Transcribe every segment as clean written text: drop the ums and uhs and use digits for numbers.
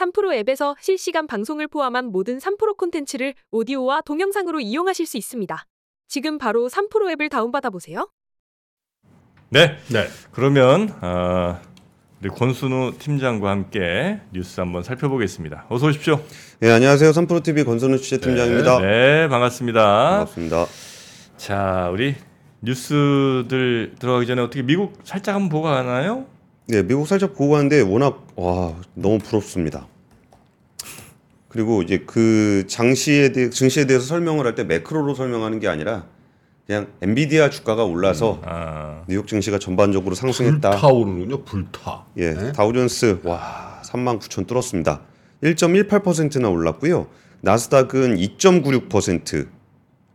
3프로 앱에서 실시간 방송을 포함한 모든 3프로 콘텐츠를 오디오와 동영상으로 이용하실 수 있습니다. 지금 바로 3프로 앱을 다운받아 보세요. 네. 그러면 우리 권순우 팀장과 함께 뉴스 한번 살펴보겠습니다. 어서 오십시오. 네, 안녕하세요. 3프로 TV 권순우 취재팀장입니다. 네, 반갑습니다. 자, 우리 뉴스들 들어가기 전에 어떻게 미국 살짝 한번 보고 가나요? 네, 미국 살짝 보고 가는데 워낙 너무 부럽습니다. 그리고 이제 그 증시에 대해서 설명을 할 때 매크로로 설명하는 게 아니라 그냥 엔비디아 주가가 올라서 뉴욕 증시가 전반적으로 상승했다. 불타오르는군요. 불타. 예, 네? 다우존스 39,000 뚫었습니다. 1.18%나 올랐고요. 나스닥은 2.96%.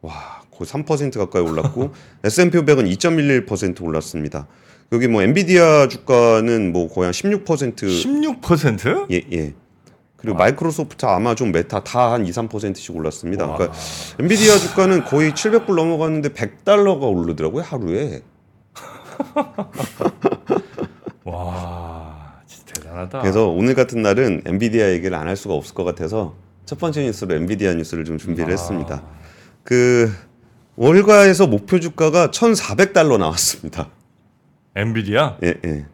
거의 3% 가까이 올랐고 S&P 500은 2.11% 올랐습니다. 여기 엔비디아 주가는 거의 한 16%. 16%? 예. 그리고 마이크로소프트, 아마존, 메타 다 한 2, 3%씩 올랐습니다. 그러니까 엔비디아 주가는 거의 700불 넘어갔는데 $100가 오르더라고요, 하루에. 진짜 대단하다. 그래서 오늘 같은 날은 엔비디아 얘기를 안 할 수가 없을 것 같아서 첫 번째 뉴스로 엔비디아 뉴스를 좀 준비를 했습니다. 월가에서 목표 주가가 $1,400 나왔습니다. 엔비디아? 예.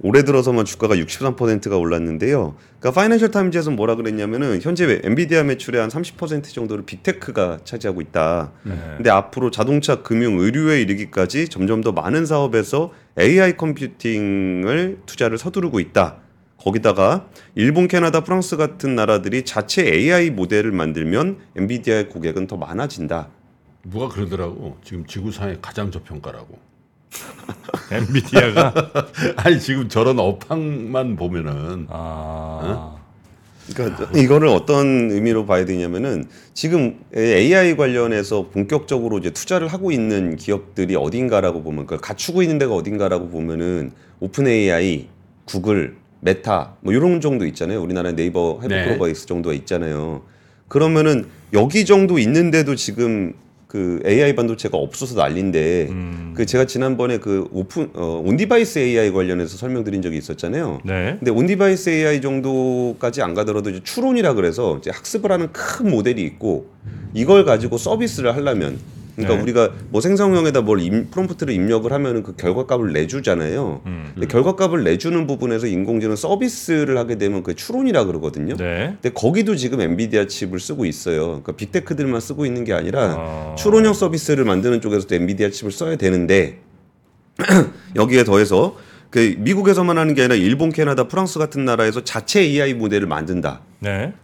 올해 들어서만 주가가 63%가 올랐는데요. 그러니까 파이낸셜 타임즈에서는 뭐라 그랬냐면은 현재 엔비디아 매출의 한 30% 정도를 빅테크가 차지하고 있다. 근데 앞으로 자동차, 금융, 의료에 이르기까지 점점 더 많은 사업에서 AI 컴퓨팅을 투자를 서두르고 있다. 거기다가 일본, 캐나다, 프랑스 같은 나라들이 자체 AI 모델을 만들면 엔비디아의 고객은 더 많아진다. 누가 그러더라고. 지금 지구상의 가장 저평가라고. 엔비디아가 아니 지금 저런 업황만 보면은 그러니까 이거를 어떤 의미로 봐야 되냐면은 지금 AI 관련해서 본격적으로 이제 투자를 하고 있는 기업들이 어딘가라고 보면 그러니까 갖추고 있는 데가 어딘가라고 보면은 오픈 AI, 구글, 메타 이런 정도 있잖아요. 우리나라 네이버 하이퍼글로벌스 정도가 있잖아요. 그러면은 여기 정도 있는데도 지금 그 AI 반도체가 없어서 난리인데 그 제가 지난번에 그 온디바이스 AI 관련해서 설명드린 적이 있었잖아요. 근데 온디바이스 AI 정도까지 안 가더라도 이제 추론이라 그래서 이제 학습을 하는 큰 모델이 있고 이걸 가지고 서비스를 하려면 그러니까 우리가 생성형에다 프롬프트를 입력을 하면은 그 결과값을 내주잖아요. 근데 결과값을 내주는 부분에서 인공지능 서비스를 하게 되면 그게 추론이라 그러거든요. 근데 거기도 지금 엔비디아 칩을 쓰고 있어요. 그러니까 빅테크들만 쓰고 있는 게 아니라 추론형 서비스를 만드는 쪽에서도 엔비디아 칩을 써야 되는데 여기에 더해서 미국에서만 하는 게 아니라 일본, 캐나다, 프랑스 같은 나라에서 자체 AI 모델을 만든다.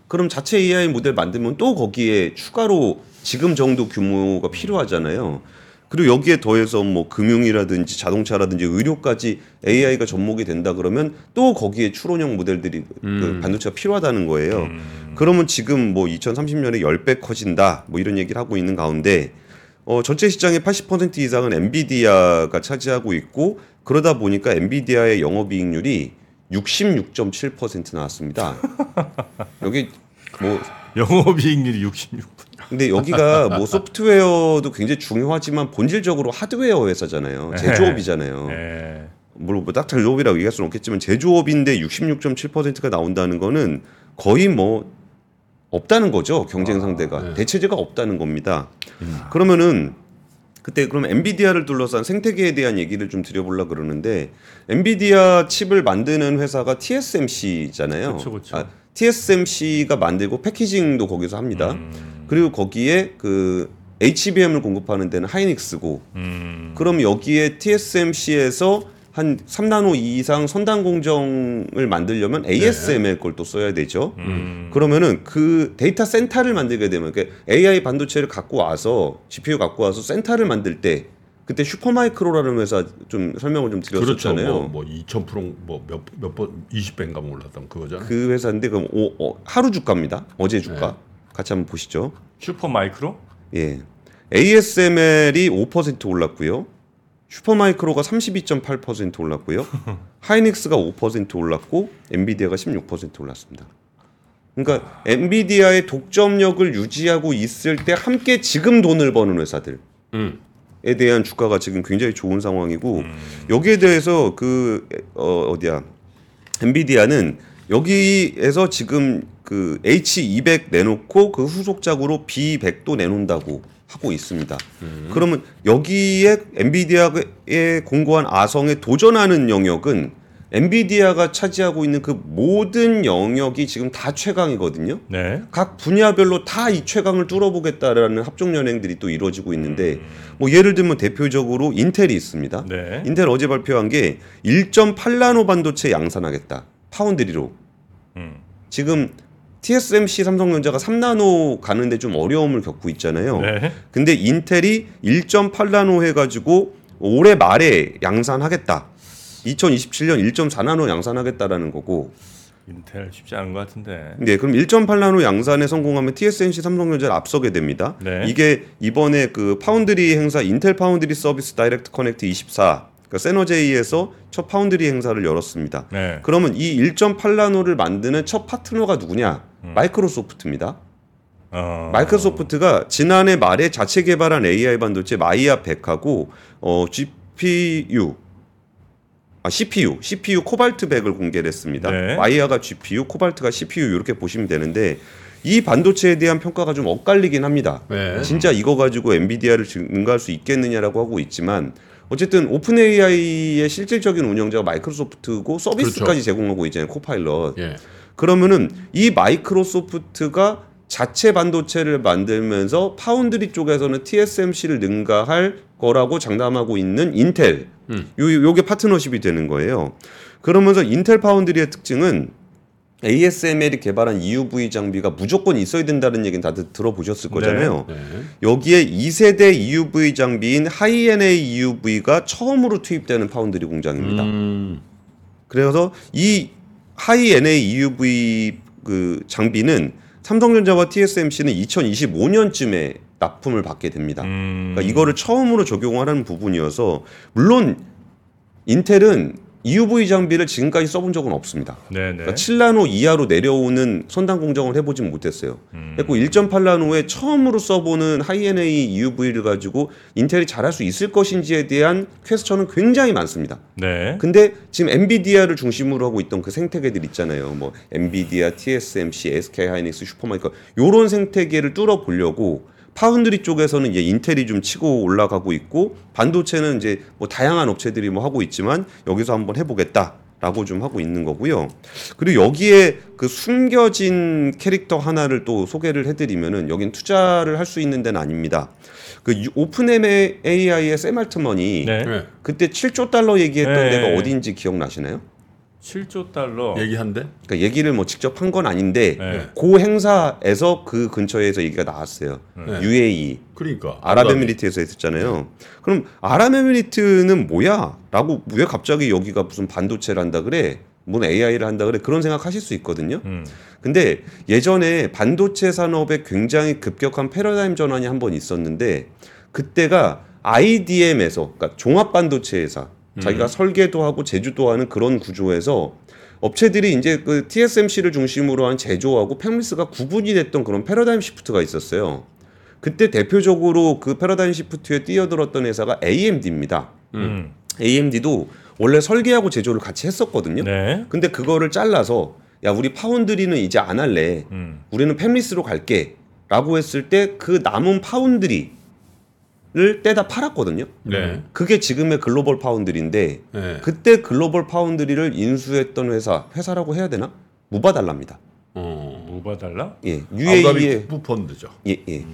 그럼 자체 AI 모델 만들면 또 거기에 추가로 지금 정도 규모가 필요하잖아요. 그리고 여기에 더해서 금융이라든지 자동차라든지 의료까지 AI가 접목이 된다 그러면 또 거기에 추론형 모델들이 그 반도체가 필요하다는 거예요. 그러면 지금 2030년에 10배 커진다 이런 얘기를 하고 있는 가운데 전체 시장의 80% 이상은 엔비디아가 차지하고 있고 그러다 보니까 엔비디아의 영업이익률이 66.7% 나왔습니다. 여기 영업이익률이 66%. 근데 여기가 소프트웨어도 굉장히 중요하지만 본질적으로 하드웨어 회사잖아요. 제조업이잖아요. 물론 딱 제조업이라고 얘기할 수는 없겠지만 제조업인데 66.7%가 나온다는 거는 거의 없다는 거죠. 경쟁 상대가. 대체제가 없다는 겁니다. 그러면은 그럼 엔비디아를 둘러싼 생태계에 대한 얘기를 좀 드려보려고 그러는데 엔비디아 칩을 만드는 회사가 TSMC잖아요. 그렇죠. TSMC가 만들고 패키징도 거기서 합니다. 그리고 거기에 HBM을 공급하는 데는 하이닉스고 그럼 여기에 TSMC에서 한 3나노 이상 선단 공정을 만들려면 ASML 걸 또 써야 되죠. 그러면은 그 데이터 센터를 만들게 되면 AI 반도체를 갖고 와서 GPU 갖고 와서 센터를 만들 때 그때 슈퍼마이크로라는 회사 좀 설명을 좀 드렸었잖아요. 그렇죠. 2,000% 몇 번 20배인가 올랐던 그거잖아요. 그 회사인데 그럼 하루 주가입니다. 어제 주가 같이 한번 보시죠. 슈퍼마이크로? 예. ASML이 5% 올랐고요. 슈퍼마이크로가 32.8% 올랐고요. 하이닉스가 5% 올랐고 엔비디아가 16% 올랐습니다. 그러니까 엔비디아의 독점력을 유지하고 있을 때 함께 지금 돈을 버는 회사들에 대한 주가가 지금 굉장히 좋은 상황이고 여기에 대해서 엔비디아는 여기에서 지금 그 H200 내놓고 그 후속작으로 B100도 내놓는다고 하고 있습니다. 그러면 여기에 엔비디아에 공고한 아성에 도전하는 영역은 엔비디아가 차지하고 있는 그 모든 영역이 지금 다 최강이거든요. 네. 각 분야별로 다 이 최강을 뚫어보겠다라는 합종연횡들이 또 이루어지고 있는데, 뭐 예를 들면 대표적으로 인텔이 있습니다. 네. 인텔 어제 발표한 게 1.8나노 반도체 양산하겠다. 파운드리로. 지금 TSMC 삼성전자가 3나노 가는데 좀 어려움을 겪고 있잖아요. 네. 근데 인텔이 1.8나노 해가지고 올해 말에 양산하겠다. 2027년 1.4나노 양산하겠다라는 거고. 인텔 쉽지 않은 것 같은데. 네, 그럼 1.8나노 양산에 성공하면 TSMC 삼성전자를 앞서게 됩니다. 네. 이게 이번에 그 파운드리 행사 인텔 파운드리 서비스 다이렉트 커넥트 24, 그러니까 세너제이에서 첫 파운드리 행사를 열었습니다. 네. 그러면 이 1.8나노를 만드는 첫 파트너가 누구냐? 마이크로소프트입니다. 마이크로소프트가 지난해 말에 자체 개발한 AI 반도체 마이아 100하고 CPU 코발트 100을 공개했습니다. 네. 마이아가 GPU, 코발트가 CPU 이렇게 보시면 되는데, 이 반도체에 대한 평가가 좀 엇갈리긴 합니다. 네. 진짜 이거 가지고 엔비디아를 능가할 수 있겠느냐라고 하고 있지만, 어쨌든 오픈 AI의 실질적인 운영자가 마이크로소프트고 서비스까지 그렇죠. 제공하고 있잖아요. 코파일럿. 예. 그러면은 이 마이크로소프트가 자체 반도체를 만들면서 파운드리 쪽에서는 TSMC를 능가할 거라고 장담하고 있는 인텔. 요게 파트너십이 되는 거예요. 그러면서 인텔 파운드리의 특징은 ASML이 개발한 EUV 장비가 무조건 있어야 된다는 얘기는 다들 들어보셨을 거잖아요. 네, 네. 여기에 2세대 EUV 장비인 High NA EUV가 처음으로 투입되는 파운드리 공장입니다. 그래서 이 High NA EUV 그 장비는 삼성전자와 TSMC는 2025년쯤에 납품을 받게 됩니다. 그러니까 이거를 처음으로 적용하는 부분이어서, 물론 인텔은 EUV 장비를 지금까지 써본 적은 없습니다. 그러니까 7나노 이하로 내려오는 선단 공정을 해보진 못했어요. 그리고 1.8나노에 처음으로 써보는 하이NA EUV를 가지고 인텔이 잘할 수 있을 것인지에 대한 퀘스천은 굉장히 많습니다. 네. 근데 지금 엔비디아를 중심으로 하고 있던 그 생태계들 있잖아요. 뭐 엔비디아, TSMC, SK하이닉스, 슈퍼마이크로 이런 생태계를 뚫어보려고 파운드리 쪽에서는 이제 인텔이 좀 치고 올라가고 있고, 반도체는 이제 뭐 다양한 업체들이 뭐 하고 있지만 여기서 한번 해보겠다라고 좀 하고 있는 거고요. 그리고 여기에 그 숨겨진 캐릭터 하나를 또 소개를 해드리면은, 여긴 투자를 할 수 있는 데는 아닙니다. 그 오픈 AI의 샘 알트먼이 네. 그때 7조 달러 얘기했던 네. 데가 어디인지 기억나시나요? 7조 달러 얘기한데? 그러니까 얘기를 뭐 직접 한 건 아닌데 네. 그 행사에서 그 근처에서 얘기가 나왔어요. 네. UAE, 그러니까 아랍에미리트에서 했었잖아요. 네. 그럼 아랍에미리트는 뭐야? 라고 왜 갑자기 여기가 무슨 반도체를 한다 그래? 무슨 AI를 한다 그래? 그런 생각하실 수 있거든요. 근데 예전에 반도체 산업에 굉장히 급격한 패러다임 전환이 한 번 있었는데, 그때가 IDM에서, 그러니까 종합반도체 회사 자기가 설계도 하고 제조도 하는 그런 구조에서 업체들이 이제 그 TSMC를 중심으로 한 제조하고 팹리스가 구분이 됐던 그런 패러다임 시프트가 있었어요. 그때 대표적으로 그 패러다임 시프트에 뛰어들었던 회사가 AMD입니다. AMD도 원래 설계하고 제조를 같이 했었거든요. 네. 근데 그거를 잘라서, 야 우리 파운드리는 이제 안 할래. 우리는 팹리스로 갈게 라고 했을 때 그 남은 파운드리 를 떼다 팔았거든요. 네. 그게 지금의 글로벌 파운드리인데 네. 그때 글로벌 파운드리를 인수했던 회사라고 해야 되나? 무바달라입니다. 무바달라? 예. UAE의 아부다비 국부펀드죠. 예, 예.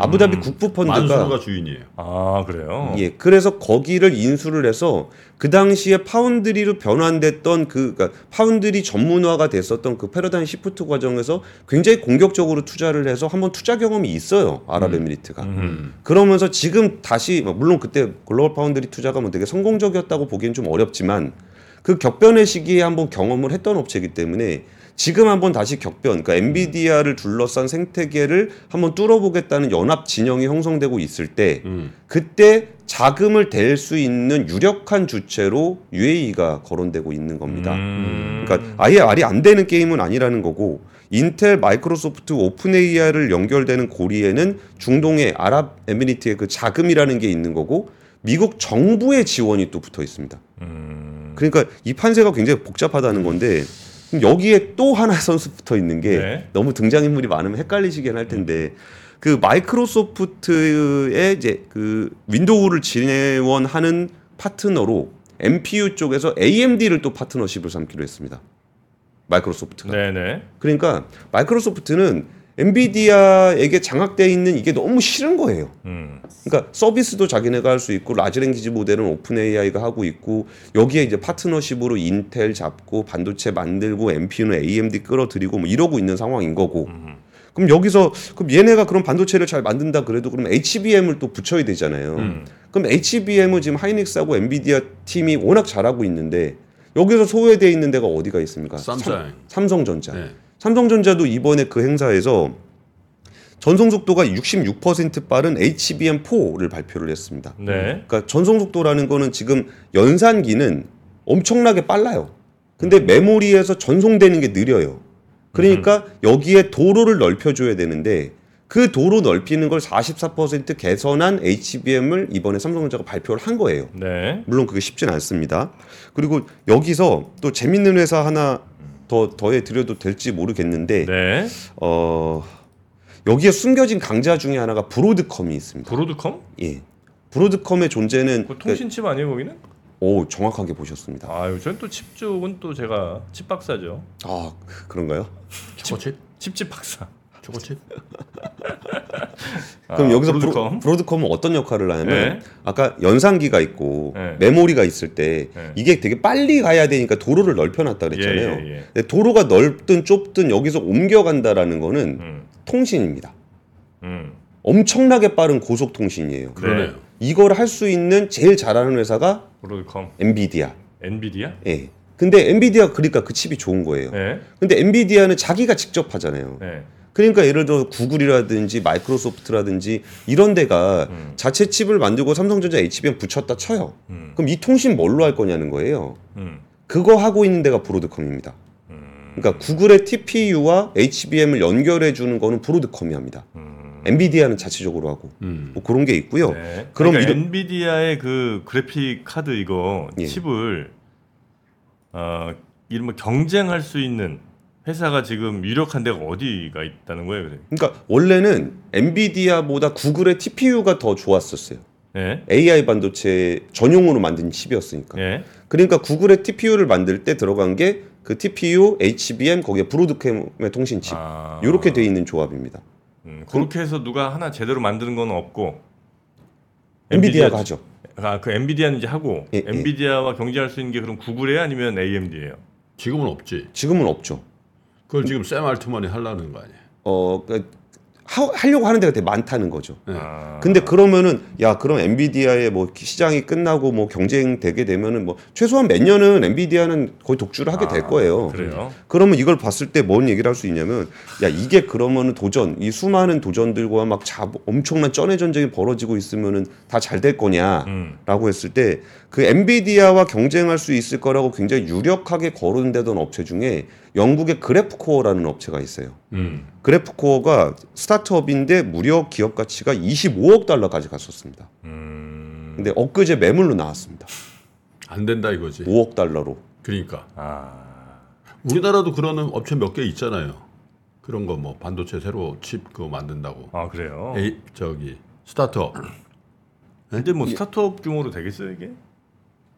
아부다비 국부펀드가 만수르가 주인이에요. 아, 그래요? 예. 그래서 거기를 인수를 해서 그 당시에 파운드리로 변환됐던 그러니까 파운드리 전문화가 됐었던 그 패러다임 시프트 과정에서 굉장히 공격적으로 투자를 해서 한번 투자 경험이 있어요. 아랍에미리트가. 그러면서 지금 다시, 물론 그때 글로벌 파운드리 투자가 뭐 되게 성공적이었다고 보기엔 좀 어렵지만, 그 격변의 시기에 한번 경험을 했던 업체이기 때문에 지금 한번 다시 격변, 그러니까 엔비디아를 둘러싼 생태계를 한번 뚫어보겠다는 연합 진영이 형성되고 있을 때 그때 자금을 댈 수 있는 유력한 주체로 UAE가 거론되고 있는 겁니다. 그러니까 아예 말이 안 되는 게임은 아니라는 거고, 인텔, 마이크로소프트, 오픈 AI를 연결되는 고리에는 중동의 아랍에미리트의 그 자금이라는 게 있는 거고, 미국 정부의 지원이 또 붙어 있습니다. 그러니까 이 판세가 굉장히 복잡하다는 건데, 여기에 또 하나 선수 붙어 있는 게 네. 너무 등장인물이 많으면 헷갈리시긴 할 텐데 그 마이크로소프트의 이제 그 윈도우를 지원하는 파트너로 NPU 쪽에서 AMD를 또 파트너십을 삼기로 했습니다. 마이크로소프트가. 네네. 그러니까 마이크로소프트는 엔비디아에게 장악되어 있는 이게 너무 싫은 거예요. 그러니까 서비스도 자기네가 할 수 있고 라지 랭귀지 모델은 오픈 AI가 하고 있고 여기에 이제 파트너십으로 인텔 잡고 반도체 만들고 NPU는 AMD 끌어들이고 뭐 이러고 있는 상황인 거고. 그럼 여기서 그럼 얘네가 그런 반도체를 잘 만든다 그래도 그럼 HBM을 또 붙여야 되잖아요. 그럼 HBM은 지금 하이닉스하고 엔비디아 팀이 워낙 잘하고 있는데 여기서 소외되어 있는 데가 어디가 있습니까? 삼성전자. 네. 삼성전자도 이번에 그 행사에서 전송 속도가 66% 빠른 HBM4를 발표를 했습니다. 네. 그러니까 전송 속도라는 거는 지금 연산기는 엄청나게 빨라요. 근데 메모리에서 전송되는 게 느려요. 그러니까 여기에 도로를 넓혀줘야 되는데 그 도로 넓히는 걸 44% 개선한 HBM을 이번에 삼성전자가 발표를 한 거예요. 네. 물론 그게 쉽진 않습니다. 그리고 여기서 또 재밌는 회사 하나 더 더해드려도 될지 모르겠는데 네. 여기에 숨겨진 강자 중에 하나가 브로드컴이 있습니다. 브로드컴? 예. 브로드컴의 존재는 그 통신칩 아니에요 거기는? 오, 정확하게 보셨습니다. 아, 요즘 또 칩 쪽은 또 제가 칩 박사죠. 아, 그런가요? 칩 박사. 초코칩? 그럼 여기서 브로드컴은 어떤 역할을 하냐면 네. 아까 연산기가 있고 네. 메모리가 있을 때 네. 이게 되게 빨리 가야 되니까 도로를 넓혀놨다 그랬잖아요. 예, 예, 예. 근데 도로가 넓든 좁든 여기서 옮겨간다라는 거는 통신입니다. 엄청나게 빠른 고속 통신이에요. 그러네요. 이걸 할 수 있는 제일 잘하는 회사가 브로드컴. 엔비디아. 엔비디아? 예. 근데 엔비디아 그러니까 그 칩이 좋은 거예요. 예. 근데 엔비디아는 자기가 직접 하잖아요. 예. 그러니까 예를 들어 구글이라든지 마이크로소프트라든지 이런 데가 자체 칩을 만들고 삼성전자 HBM 붙였다 쳐요. 그럼 이 통신 뭘로 할 거냐는 거예요. 그거 하고 있는 데가 브로드컴입니다. 그러니까 구글의 TPU와 HBM을 연결해 주는 거는 브로드컴이 합니다. 엔비디아는 자체적으로 하고 뭐 그런 게 있고요. 네. 그럼 그러니까 엔비디아의 그 그래픽 카드 이거 예. 칩을 이른바 경쟁할 수 있는 회사가 지금 유력한 데가 어디가 있다는 거예요? 그러니까 원래는 엔비디아보다 구글의 TPU가 더 좋았었어요. 예? AI 반도체 전용으로 만든 칩이었으니까. 예? 그러니까 구글의 TPU를 만들 때 들어간 게 그 TPU, HBM, 거기에 브로드컴의 통신 칩. 이렇게 돼 있는 조합입니다. 그렇게 해서 누가 하나 제대로 만드는 건 없고 엔비디아가 하죠. 아, 그 엔비디아는 이제 하고 예, 엔비디아와 예. 경쟁할 수 있는 게 그럼 구글이에요? 아니면 AMD예요? 지금은 없지. 지금은 없죠. 그걸 지금 샘 알트만이 하려는 거 아니에요? 하려고 하는 데가 되게 많다는 거죠. 아. 근데 그러면은 야 그럼 엔비디아의 뭐 시장이 끝나고 뭐 경쟁 되게 되면은 뭐 최소한 몇 년은 엔비디아는 거의 독주를 하게 될 거예요. 그래요? 그러면 이걸 봤을 때 뭔 얘기를 할 수 있냐면 야 이게 그러면은 도전 이 수많은 도전들과 막 엄청난 쩐의 전쟁이 벌어지고 있으면은 다 잘 될 거냐라고 했을 때 그 엔비디아와 경쟁할 수 있을 거라고 굉장히 유력하게 거론되던 업체 중에 영국의 그래프코어라는 업체가 있어요. 그래프코어가 스타트업인데 무려 기업 가치가 25억 달러까지 갔었습니다. 근데 엊그제 매물로 나왔습니다. 안 된다 이거지. 5억 달러로. 그러니까. 아. 우리나라도 그러는 업체 몇 개 있잖아요. 그런 거 뭐 반도체 새로 칩 그거 만든다고. 아 그래요? 저기 스타트업. 근데 뭐 스타트업 규모로 되겠어요 이게?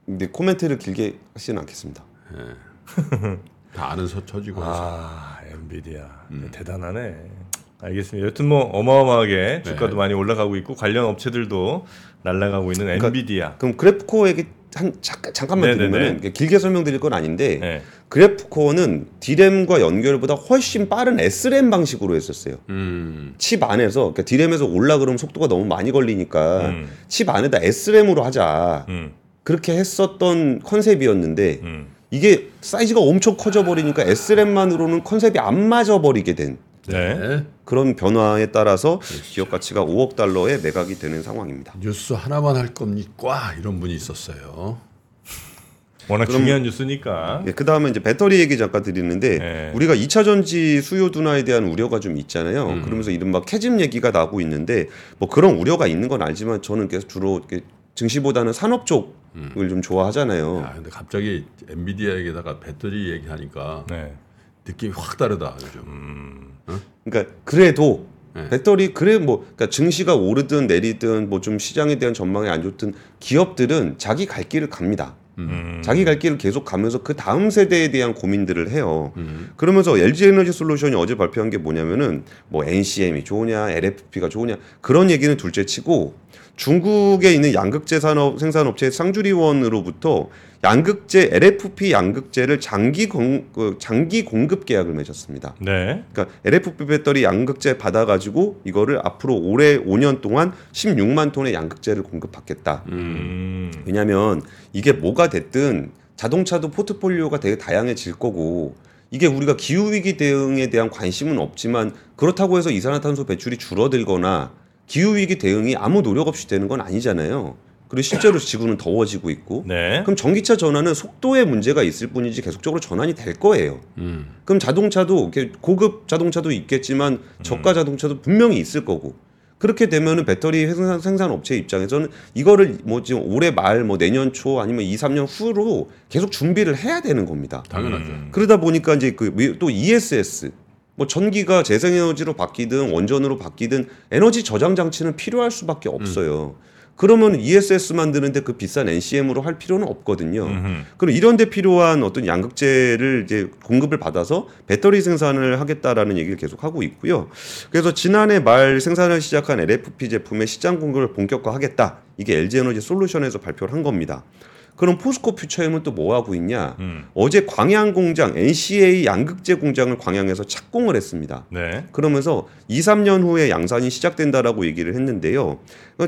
근데 코멘트를 길게 하시는 않겠습니다. 네. 다 아는 서쳐지고. 아 엔비디아 대단하네. 알겠습니다. 여튼 뭐 어마어마하게 주가도 네. 많이 올라가고 있고 관련 업체들도 날아가고 있는 그러니까, 엔비디아. 그럼 그래프코어에게 잠깐만 드리면 길게 설명드릴 건 아닌데 네. 그래프코어는 D램과 연결보다 훨씬 빠른 SRAM 방식으로 했었어요. 칩 안에서 그러니까 D램에서 올라 그러면 속도가 너무 많이 걸리니까 칩 안에다 SRAM으로 하자. 그렇게 했었던 컨셉이었는데 이게 사이즈가 엄청 커져 버리니까 SRAM만으로는 컨셉이 안 맞아 버리게 된. 네. 그런 변화에 따라서 기업 가치가 5억 달러에 매각이 되는 상황입니다. 뉴스 하나만 할 겁니까? 이런 분이 있었어요. 워낙 중요한 뉴스니까. 예, 그다음에 이제 배터리 얘기 잠깐 드리는데 네. 우리가 2차 전지 수요 둔화에 대한 우려가 좀 있잖아요. 그러면서 이른바 캐집 얘기가 나고 있는데 뭐 그런 우려가 있는 건 알지만 저는 계속 주로 증시보다는 산업 쪽을 좀 좋아하잖아요. 야, 근데 갑자기 엔비디아에다가 배터리 얘기하니까 네. 느낌이 확 다르다 요즘. 응? 그러니까 그래도 네. 배터리 그래 뭐 그러니까 증시가 오르든 내리든 뭐 좀 시장에 대한 전망이 안 좋든 기업들은 자기 갈 길을 갑니다. 자기 갈 길을 계속 가면서 그 다음 세대에 대한 고민들을 해요. 그러면서 LG 에너지 솔루션이 어제 발표한 게 뭐냐면은 뭐 NCM이 좋으냐, LFP가 좋으냐 그런 얘기는 둘째치고 중국에 있는 양극재 산업 생산업체 상주리원으로부터 양극재 LFP 양극재를 장기 공급 계약을 맺었습니다. 네. 그러니까 LFP 배터리 양극재 받아가지고 이거를 앞으로 올해 5년 동안 16만 톤의 양극재를 공급받겠다. 왜냐하면 이게 뭐가 됐든 자동차도 포트폴리오가 되게 다양해질 거고. 이게 우리가 기후위기 대응에 대한 관심은 없지만 그렇다고 해서 이산화탄소 배출이 줄어들거나 기후위기 대응이 아무 노력 없이 되는 건 아니잖아요. 그리고 실제로 지구는 더워지고 있고 네. 그럼 전기차 전환은 속도에 문제가 있을 뿐이지 계속적으로 전환이 될 거예요. 그럼 자동차도 고급 자동차도 있겠지만 저가 자동차도 분명히 있을 거고 그렇게 되면은 배터리 생산업체 입장에서는 이거를 뭐 지금 올해 말 뭐 내년 초 아니면 2, 3년 후로 계속 준비를 해야 되는 겁니다. 당연하죠. 그러다 보니까 이제 그 또 ESS 뭐 전기가 재생에너지로 바뀌든 원전으로 바뀌든 에너지 저장 장치는 필요할 수밖에 없어요. 그러면 ESS 만드는데 그 비싼 NCM으로 할 필요는 없거든요. 그럼 이런데 필요한 어떤 양극재를 이제 공급을 받아서 배터리 생산을 하겠다라는 얘기를 계속 하고 있고요. 그래서 지난해 말 생산을 시작한 LFP 제품의 시장 공급을 본격화하겠다. 이게 LG 에너지 솔루션에서 발표를 한 겁니다. 그럼 포스코 퓨처엠은 또 뭐 하고 있냐? 어제 광양 공장 NCA 양극재 공장을 광양에서 착공을 했습니다. 네. 그러면서 2, 3년 후에 양산이 시작된다라고 얘기를 했는데요.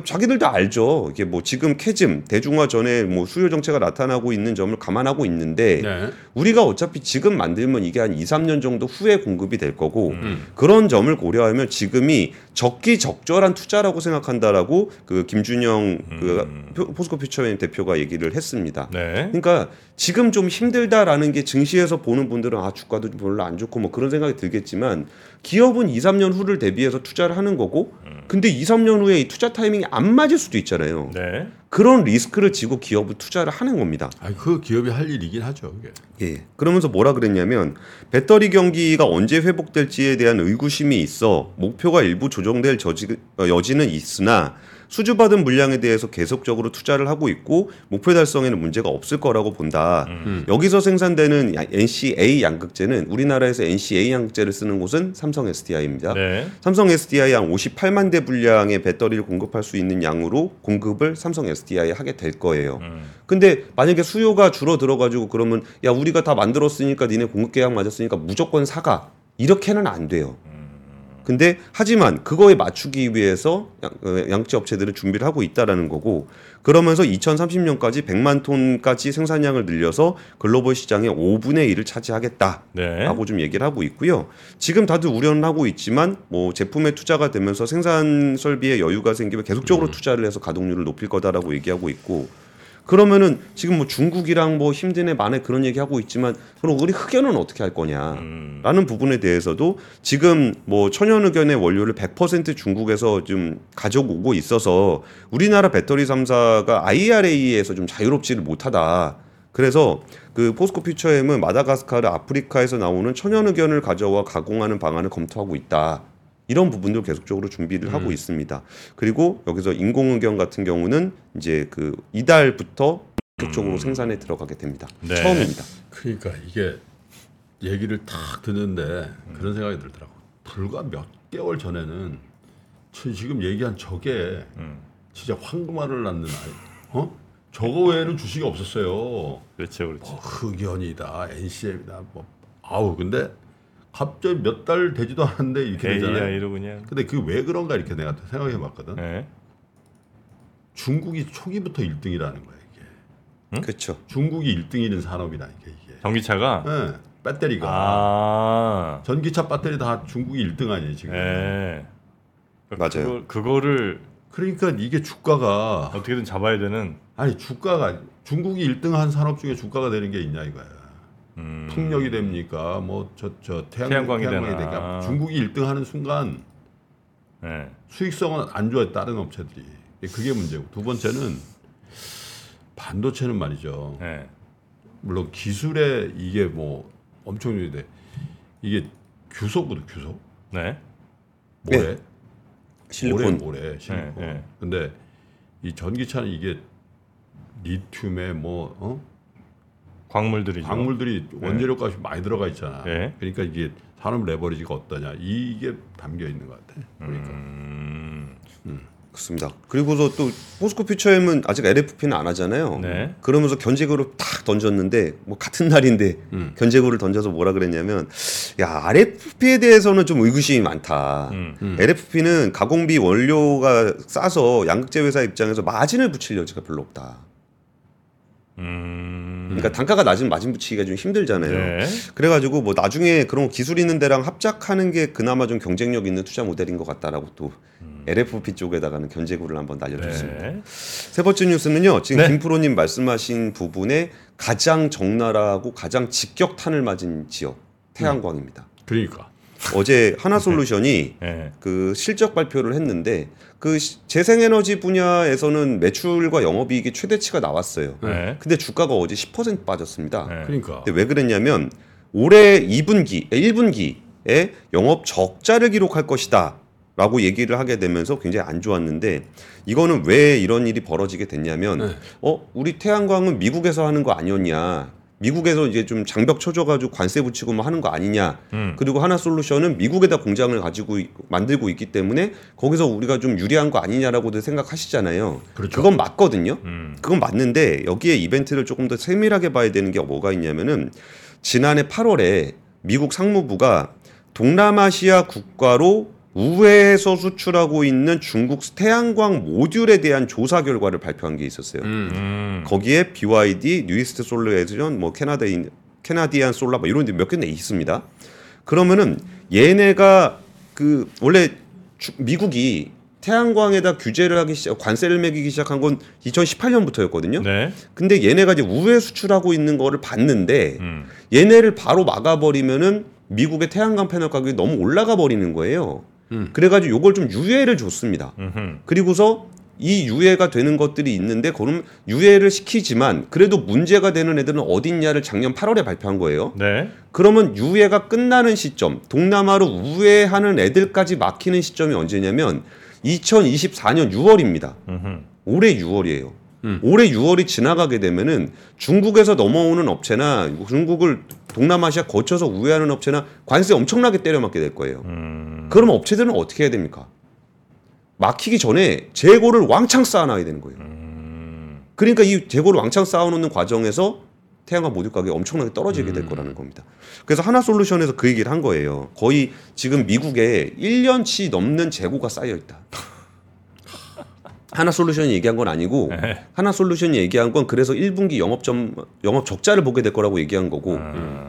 자기들도 알죠. 이게 뭐 지금 캐즘 대중화 전에 뭐 수요 정체가 나타나고 있는 점을 감안하고 있는데 네. 우리가 어차피 지금 만들면 이게 한 2, 3년 정도 후에 공급이 될 거고 그런 점을 고려하면 지금이 적기적절한 투자라고 생각한다라고 그 김준영 그 포스코 퓨처엠 대표가 얘기를 했습니다. 네. 그러니까 지금 좀 힘들다라는 게 증시에서 보는 분들은 아 주가도 별로 안 좋고 뭐 그런 생각이 들겠지만 기업은 2, 3년 후를 대비해서 투자를 하는 거고 근데 2, 3년 후에 이 투자 타이밍이 안 맞을 수도 있잖아요. 네. 그런 리스크를 지고 기업은 투자를 하는 겁니다. 아, 그 기업이 할 일이긴 하죠. 이게. 예. 그러면서 뭐라 그랬냐면 배터리 경기가 언제 회복될지에 대한 의구심이 있어 목표가 일부 조정될 여지는 있으나 수주받은 물량에 대해서 계속적으로 투자를 하고 있고 목표 달성에는 문제가 없을 거라고 본다. 여기서 생산되는 NCA 양극재는 우리나라에서 NCA 양극재를 쓰는 곳은 삼성 SDI입니다. 네. 삼성 SDI 한 58만 대 분량의 배터리를 공급할 수 있는 양으로 공급을 삼성 SDI에 하게 될 거예요. 근데 만약에 수요가 줄어들어가지고 그러면 야 우리가 다 만들었으니까 니네 공급 계약 맞았으니까 무조건 사가 이렇게는 안 돼요. 근데 하지만 그거에 맞추기 위해서 양극재 업체들은 준비를 하고 있다라는 거고 그러면서 2030년까지 100만 톤까지 생산량을 늘려서 글로벌 시장의 5분의 1을 차지하겠다라고 네. 좀 얘기를 하고 있고요. 지금 다들 우려는 하고 있지만 뭐 제품에 투자가 되면서 생산 설비에 여유가 생기면 계속적으로 투자를 해서 가동률을 높일 거다라고 얘기하고 있고 그러면은 지금 뭐 중국이랑 뭐 힘드네 만에 그런 얘기 하고 있지만 그럼 우리 흑연은 어떻게 할 거냐라는 부분에 대해서도 지금 뭐 천연흑연의 원료를 100% 중국에서 좀 가져오고 있어서 우리나라 배터리 3사가 IRA에서 좀 자유롭지를 못하다. 그래서 그 포스코 퓨처엠은 마다가스카르 아프리카에서 나오는 천연흑연을 가져와 가공하는 방안을 검토하고 있다. 이런 부분도 계속적으로 준비를 하고 있습니다. 그리고 여기서 인공의견 같은 경우는 이제 그 이달부터 본격적으로 생산에 들어가게 됩니다. 네. 처음입니다. 그러니까 이게 얘기를 딱 듣는데 그런 생각이 들더라고. 불과 몇 개월 전에는 지금 얘기한 저게 진짜 황금알을 낳는 아이. 어? 저거 외에는 주식이 없었어요. 그렇죠, 그렇죠. 뭐 흑연이다, NCM이다, 뭐 아우 근데. 갑자기 몇 달 되지도 않았는데 이렇게 되잖아요. 이러군요. 근데 그게 왜 그런가 이렇게 내가 생각해봤거든. 네. 중국이 초기부터 1등이라는 거야 이게. 응? 그렇죠. 중국이 1등인 산업이다 이게. 전기차가? 네. 배터리가. 아. 전기차 배터리 다 중국이 1등 아니에요 지금. 네. 맞아요. 그거를 그러니까 이게 주가가 어떻게든 잡아야 되는. 아니 주가가 중국이 1등한 산업 중에 주가가 되는 게 있냐 이거야. 풍력이 됩니까? 뭐 저 태양광이 되니까 중국이 1등하는 순간 네. 수익성은 안 좋아요 다른 업체들이. 그게 문제고 두 번째는 반도체는 말이죠. 네. 물론 기술에 이게 뭐 엄청 중요한데 이게 규소거든, 규소. 네. 모래. 네. 실리콘. 모래, 실리콘. 네, 네. 근데 이 전기차는 이게 리튬에 뭐 광물들이죠. 광물들이 원재료 값이 네. 많이 들어가 있잖아. 네. 그러니까 이게 산업 레버리지가 어떠냐 이게 담겨 있는 것 같아. 그러니까. 그렇습니다. 그리고서 또 포스코 퓨처엠은 아직 LFP는 안 하잖아요. 네. 그러면서 견제구를 딱 던졌는데 뭐 같은 날인데 견제구를 던져서 뭐라 그랬냐면 야 RFP에 대해서는 좀 의구심이 많다. LFP는 가공비 원료가 싸서 양극재 회사 입장에서 마진을 붙일 여지가 별로 없다. 그러니까 단가가 낮은 마진 붙이기가 좀 힘들잖아요. 네. 그래가지고 뭐 나중에 그런 기술 있는 데랑 합작하는 게 그나마 좀 경쟁력 있는 투자 모델인 것 같다라고 또 LFP 쪽에다가는 견제구를 한번 날려줬습니다. 네. 세 번째 뉴스는요. 지금 네. 김프로님 말씀하신 부분에 가장 적나라하고 가장 직격탄을 맞은 지역 태양광입니다. 그러니까. 어제 하나솔루션이 네. 그 실적 발표를 했는데 그 재생에너지 분야에서는 매출과 영업이익이 최대치가 나왔어요. 네. 근데 주가가 어제 10% 빠졌습니다. 네. 그러니까. 근데 왜 그랬냐면 올해 1분기에 영업 적자를 기록할 것이다. 라고 얘기를 하게 되면서 굉장히 안 좋았는데 이거는 왜 이런 일이 벌어지게 됐냐면 네. 우리 태양광은 미국에서 하는 거 아니었냐. 미국에서 이제 좀 장벽 쳐줘가지고 관세 붙이고 뭐 하는 거 아니냐. 그리고 하나솔루션은 미국에다 공장을 가지고 만들고 있기 때문에 거기서 우리가 좀 유리한 거 아니냐라고도 생각하시잖아요. 그렇죠. 그건 맞거든요. 그건 맞는데 여기에 이벤트를 조금 더 세밀하게 봐야 되는 게 뭐가 있냐면은 지난해 8월에 미국 상무부가 동남아시아 국가로 우회해서 수출하고 있는 중국 태양광 모듈에 대한 조사 결과를 발표한 게 있었어요. 거기에 BYD, 뉴이스트 솔루션, 뭐 캐나디안 솔라 뭐 이런 데 몇 개 있습니다. 그러면은 얘네가 그 원래 미국이 태양광에다 규제를 관세를 매기기 시작한 건 2018년부터였거든요. 네. 근데 얘네가 이제 우회 수출하고 있는 거를 봤는데 얘네를 바로 막아버리면은 미국의 태양광 패널 가격이 너무 올라가 버리는 거예요. 그래가지고 이걸 좀 유예를 줬습니다. 그리고서 이 유예가 되는 것들이 있는데 그럼 유예를 시키지만 그래도 문제가 되는 애들은 어딨냐를 작년 8월에 발표한 거예요. 네. 그러면 유예가 끝나는 시점, 동남아로 우회하는 애들까지 막히는 시점이 언제냐면 2024년 6월입니다. 올해 6월이에요. 올해 6월이 지나가게 되면은 중국에서 넘어오는 업체나 중국을 동남아시아 거쳐서 우회하는 업체나 관세 엄청나게 때려맞게 될 거예요. 그러면 업체들은 어떻게 해야 됩니까? 막히기 전에 재고를 왕창 쌓아놔야 되는 거예요. 그러니까 이 재고를 왕창 쌓아놓는 과정에서 태양광 모듈 가격이 엄청나게 떨어지게 될 거라는 겁니다. 그래서 하나솔루션에서 그 얘기를 한 거예요. 거의 지금 미국에 1년치 넘는 재고가 쌓여있다. 하나솔루션이 얘기한 건 아니고 하나솔루션이 얘기한 건 그래서 1분기 영업 적자를 보게 될 거라고 얘기한 거고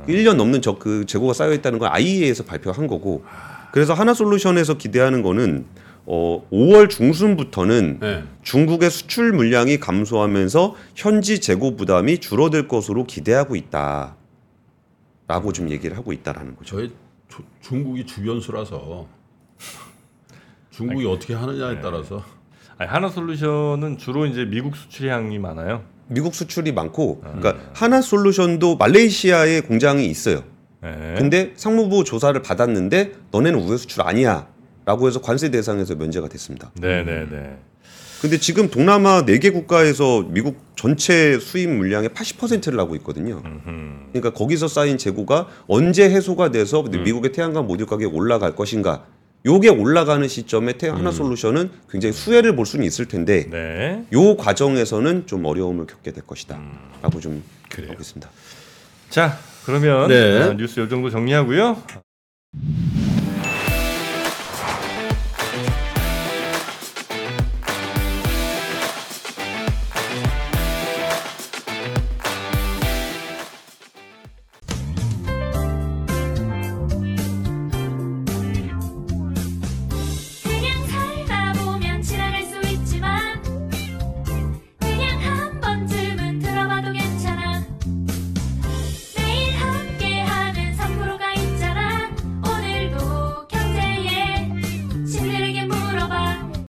1년 넘는 그 재고가 쌓여있다는 건 IEA에서 발표한 거고 그래서 하나솔루션에서 기대하는 거는 5월 중순부터는 중국의 수출 물량이 감소하면서 현지 재고 부담이 줄어들 것으로 기대하고 있다라고 좀 얘기를 하고 있다라는 거죠. 저희 중국이 주변수라서 중국이 어떻게 하느냐에 따라서 하나솔루션은 주로 이제 미국 수출량이 많아요. 미국 수출이 많고, 그러니까 하나솔루션도 말레이시아에 공장이 있어요. 네. 근데 상무부 조사를 받았는데 너네는 우회 수출 아니야라고 해서 관세 대상에서 면제가 됐습니다. 네네네. 근데 지금 동남아 4개 국가에서 미국 전체 수입 물량의 80%를 하고 있거든요. 그러니까 거기서 쌓인 재고가 언제 해소가 돼서 미국의 태양광 모듈 가격이 올라갈 것인가? 요게 올라가는 시점에 하나솔루션은 굉장히 수혜를 볼 수는 있을 텐데 네. 요 과정에서는 좀 어려움을 겪게 될 것이다 라고 좀 보겠습니다. 자 그러면 네. 뉴스 요 정도 정리하고요.